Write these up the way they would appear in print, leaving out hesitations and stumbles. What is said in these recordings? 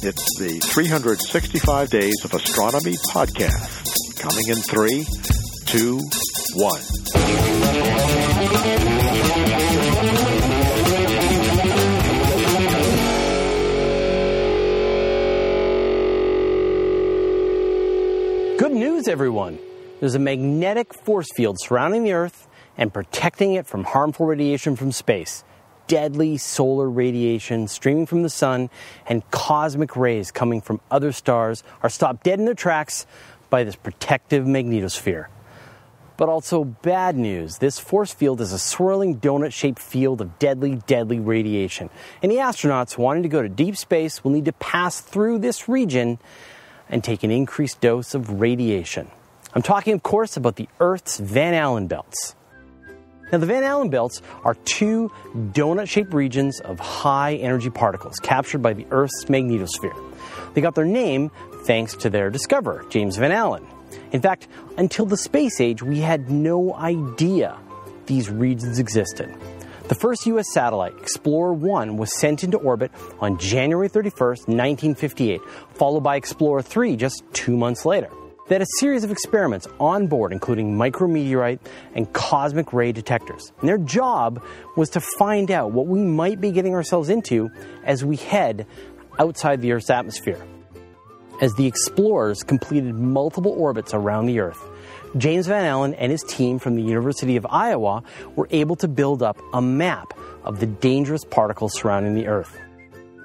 It's the 365 Days of Astronomy podcast, coming in 3, 2, 1. Good news, everyone. There's a magnetic force field surrounding the Earth and protecting it from harmful radiation from space. Deadly solar radiation streaming from the sun and cosmic rays coming from other stars are stopped dead in their tracks by this protective magnetosphere. But also bad news. This force field is a swirling donut-shaped field of deadly radiation. And the astronauts wanting to go to deep space will need to pass through this region and take an increased dose of radiation. I'm talking, of course, about the Earth's Van Allen Belts. Now, the Van Allen Belts are two donut-shaped regions of high-energy particles captured by the Earth's magnetosphere. They got their name thanks to their discoverer, James Van Allen. In fact, until the space age, we had no idea these regions existed. The first U.S. satellite, Explorer 1, was sent into orbit on January 31st, 1958, followed by Explorer 3 just 2 months later. They had a series of experiments on board, including micrometeorite and cosmic ray detectors. And their job was to find out what we might be getting ourselves into as we head outside the Earth's atmosphere. As the explorers completed multiple orbits around the Earth, James Van Allen and his team from the University of Iowa were able to build up a map of the dangerous particles surrounding the Earth.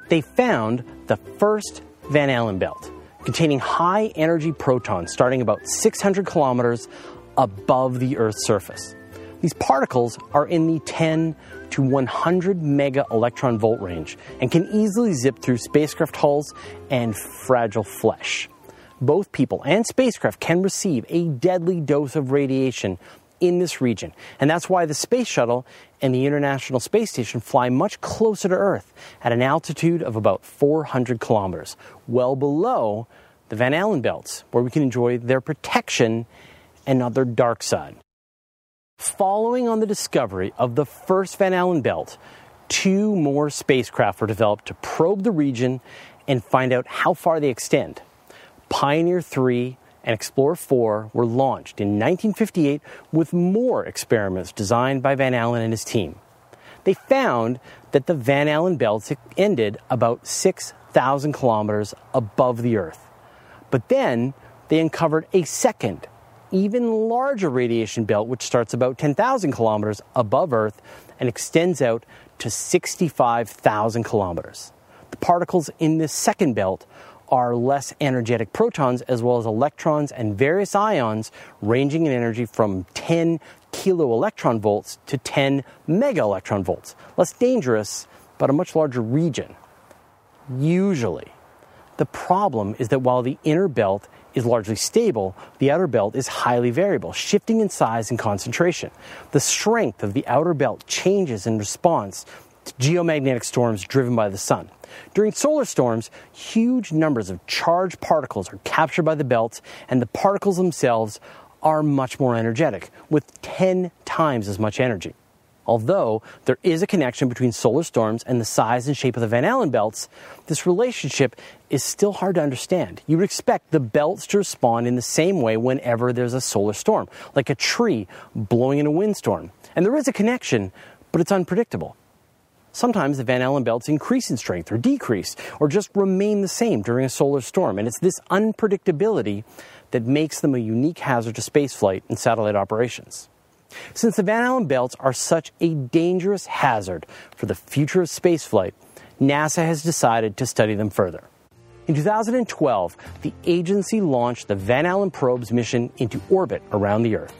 They found the first Van Allen belt, containing high-energy protons starting about 600 kilometers above the Earth's surface. These particles are in the 10 to 100 mega electron volt range and can easily zip through spacecraft hulls and fragile flesh. Both people and spacecraft can receive a deadly dose of radiation in this region, and that's why the Space Shuttle and the International Space Station fly much closer to Earth at an altitude of about 400 kilometers, well below the Van Allen belts, where we can enjoy their protection and not their dark side. Following on the discovery of the first Van Allen belt, two more spacecraft were developed to probe the region and find out how far they extend. Pioneer 3 and Explorer 4 were launched in 1958 with more experiments designed by Van Allen and his team. They found that the Van Allen belts ended about 6,000 kilometers above the Earth. But then they uncovered a second, even larger radiation belt, which starts about 10,000 kilometers above Earth and extends out to 65,000 kilometers. The particles in this second belt are less energetic protons as well as electrons and various ions ranging in energy from 10 kilo electron volts to 10 mega electron volts. Less dangerous, but a much larger region. Usually. The problem is that while the inner belt is largely stable, the outer belt is highly variable, shifting in size and concentration. The strength of the outer belt changes in response to geomagnetic storms driven by the sun. During solar storms, huge numbers of charged particles are captured by the belts, and the particles themselves are much more energetic, with 10 times as much energy. Although there is a connection between solar storms and the size and shape of the Van Allen belts, this relationship is still hard to understand. You would expect the belts to respond in the same way whenever there's a solar storm, like a tree blowing in a windstorm. And there is a connection, but it's unpredictable. Sometimes the Van Allen belts increase in strength or decrease or just remain the same during a solar storm, and it's this unpredictability that makes them a unique hazard to spaceflight and satellite operations. Since the Van Allen belts are such a dangerous hazard for the future of spaceflight, NASA has decided to study them further. In 2012, the agency launched the Van Allen Probes mission into orbit around the Earth.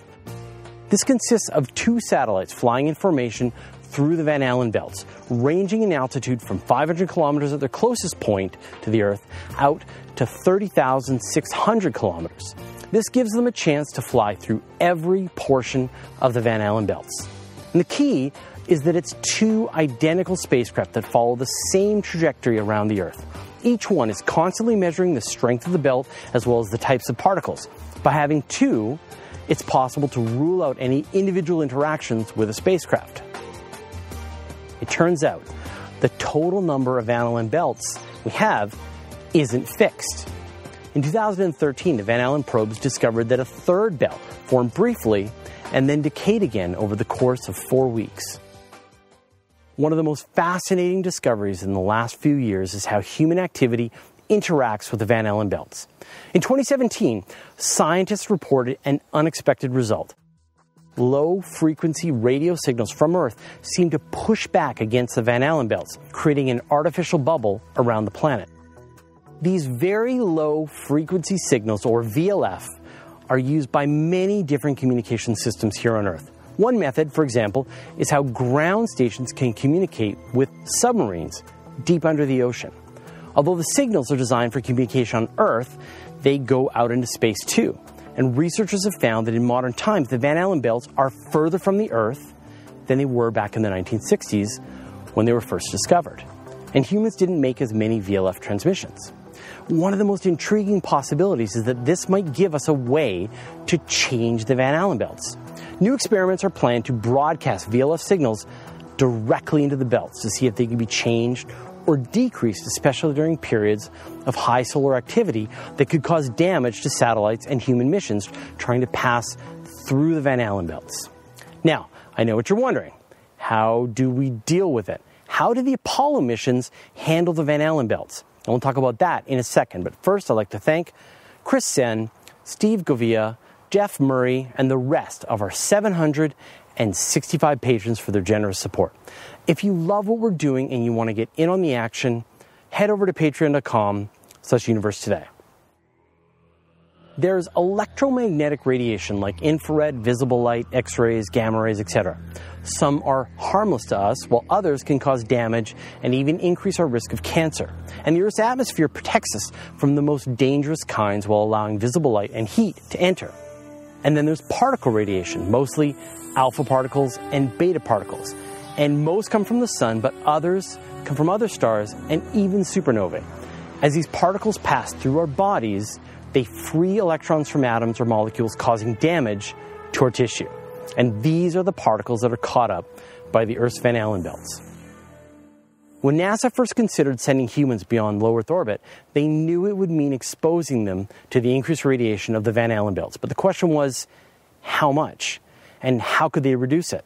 This consists of two satellites flying in formation through the Van Allen belts, ranging in altitude from 500 kilometers at their closest point to the Earth out to 30,600 kilometers. This gives them a chance to fly through every portion of the Van Allen belts. And the key is that it's two identical spacecraft that follow the same trajectory around the Earth. Each one is constantly measuring the strength of the belt as well as the types of particles. By having two, it's possible to rule out any individual interactions with a spacecraft. It turns out the total number of Van Allen belts we have isn't fixed. In 2013, the Van Allen probes discovered that a third belt formed briefly and then decayed again over the course of 4 weeks. One of the most fascinating discoveries in the last few years is how human activity interacts with the Van Allen belts. In 2017, scientists reported an unexpected result. Low-frequency radio signals from Earth seem to push back against the Van Allen belts, creating an artificial bubble around the planet. These very low-frequency signals, or VLF, are used by many different communication systems here on Earth. One method, for example, is how ground stations can communicate with submarines deep under the ocean. Although the signals are designed for communication on Earth, they go out into space too. And researchers have found that in modern times, the Van Allen belts are further from the Earth than they were back in the 1960s when they were first discovered. And humans didn't make as many VLF transmissions. One of the most intriguing possibilities is that this might give us a way to change the Van Allen belts. New experiments are planned to broadcast VLF signals directly into the belts to see if they can be changed or decreased, especially during periods of high solar activity that could cause damage to satellites and human missions trying to pass through the Van Allen belts. Now, I know what you're wondering. How do we deal with it? How did the Apollo missions handle the Van Allen belts? And we'll talk about that in a second, but first I'd like to thank Chris Sen, Steve Govia, Jeff Murray, and the rest of our 765 patrons for their generous support. If you love what we're doing and you want to get in on the action, head over to patreon.com/universetoday. There's electromagnetic radiation like infrared, visible light, X-rays, gamma rays, etc. Some are harmless to us, while others can cause damage and even increase our risk of cancer. And the Earth's atmosphere protects us from the most dangerous kinds while allowing visible light and heat to enter. And then there's particle radiation, mostly alpha particles and beta particles. And most come from the sun, but others come from other stars and even supernovae. As these particles pass through our bodies, they free electrons from atoms or molecules, causing damage to our tissue. And these are the particles that are caught up by the Earth's Van Allen belts. When NASA first considered sending humans beyond low Earth orbit, they knew it would mean exposing them to the increased radiation of the Van Allen belts. But the question was, how much? And how could they reduce it?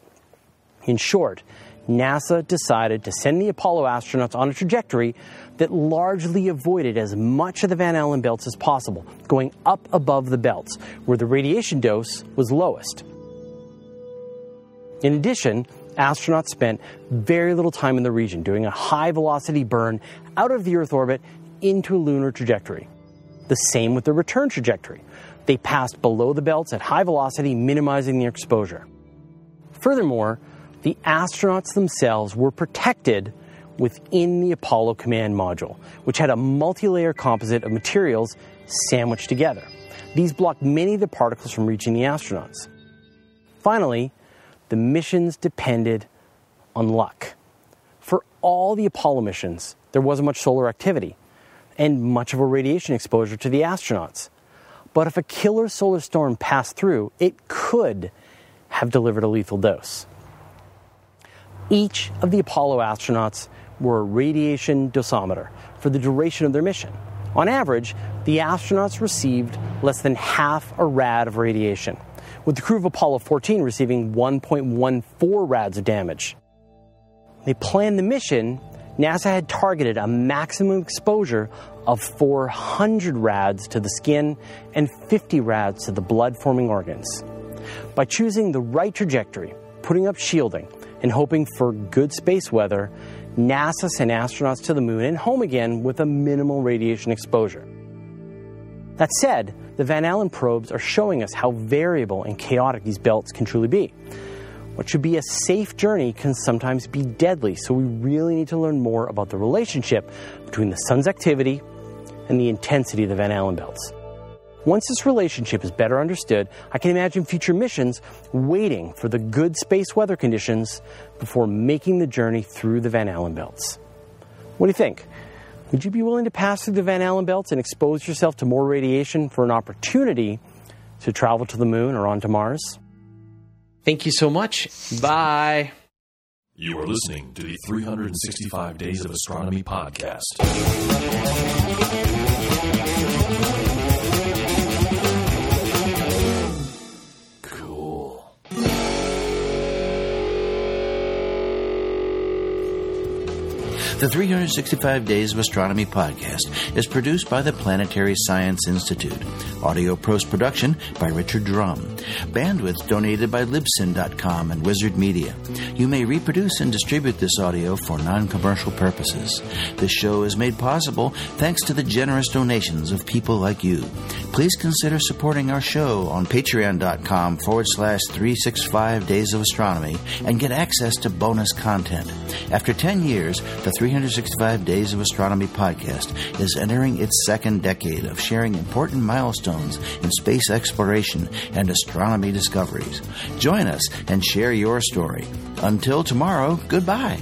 In short, NASA decided to send the Apollo astronauts on a trajectory that largely avoided as much of the Van Allen belts as possible, going up above the belts, where the radiation dose was lowest. In addition, astronauts spent very little time in the region, doing a high-velocity burn out of the Earth orbit into a lunar trajectory. The same with the return trajectory. They passed below the belts at high velocity, minimizing their exposure. Furthermore, the astronauts themselves were protected within the Apollo command module, which had a multi-layer composite of materials sandwiched together. These blocked many of the particles from reaching the astronauts. Finally, the missions depended on luck. For all the Apollo missions, there wasn't much solar activity and much of a radiation exposure to the astronauts. But if a killer solar storm passed through, it could have delivered a lethal dose. Each of the Apollo astronauts wore a radiation dosimeter for the duration of their mission. On average, the astronauts received less than half a rad of radiation, with the crew of Apollo 14 receiving 1.14 rads of damage. They planned the mission. NASA had targeted a maximum exposure of 400 rads to the skin and 50 rads to the blood-forming organs. By choosing the right trajectory, putting up shielding, and hoping for good space weather, NASA sent astronauts to the moon and home again with a minimal radiation exposure. That said, the Van Allen probes are showing us how variable and chaotic these belts can truly be. What should be a safe journey can sometimes be deadly, so we really need to learn more about the relationship between the sun's activity and the intensity of the Van Allen belts. Once this relationship is better understood, I can imagine future missions waiting for the good space weather conditions before making the journey through the Van Allen belts. What do you think? Would you be willing to pass through the Van Allen belts and expose yourself to more radiation for an opportunity to travel to the moon or onto Mars? Thank you so much. Bye. You are listening to the 365 Days of Astronomy podcast. The 365 Days of Astronomy podcast is produced by the Planetary Science Institute. Audio post-production by Richard Drumm. Bandwidth donated by Libsyn.com and Wizard Media. You may reproduce and distribute this audio for non-commercial purposes. This show is made possible thanks to the generous donations of people like you. Please consider supporting our show on patreon.com/365 Days of Astronomy and get access to bonus content. After 10 years, the 365 Days of Astronomy podcast is entering its second decade of sharing important milestones in space exploration and astronomy discoveries. Join us and share your story. Until tomorrow, goodbye.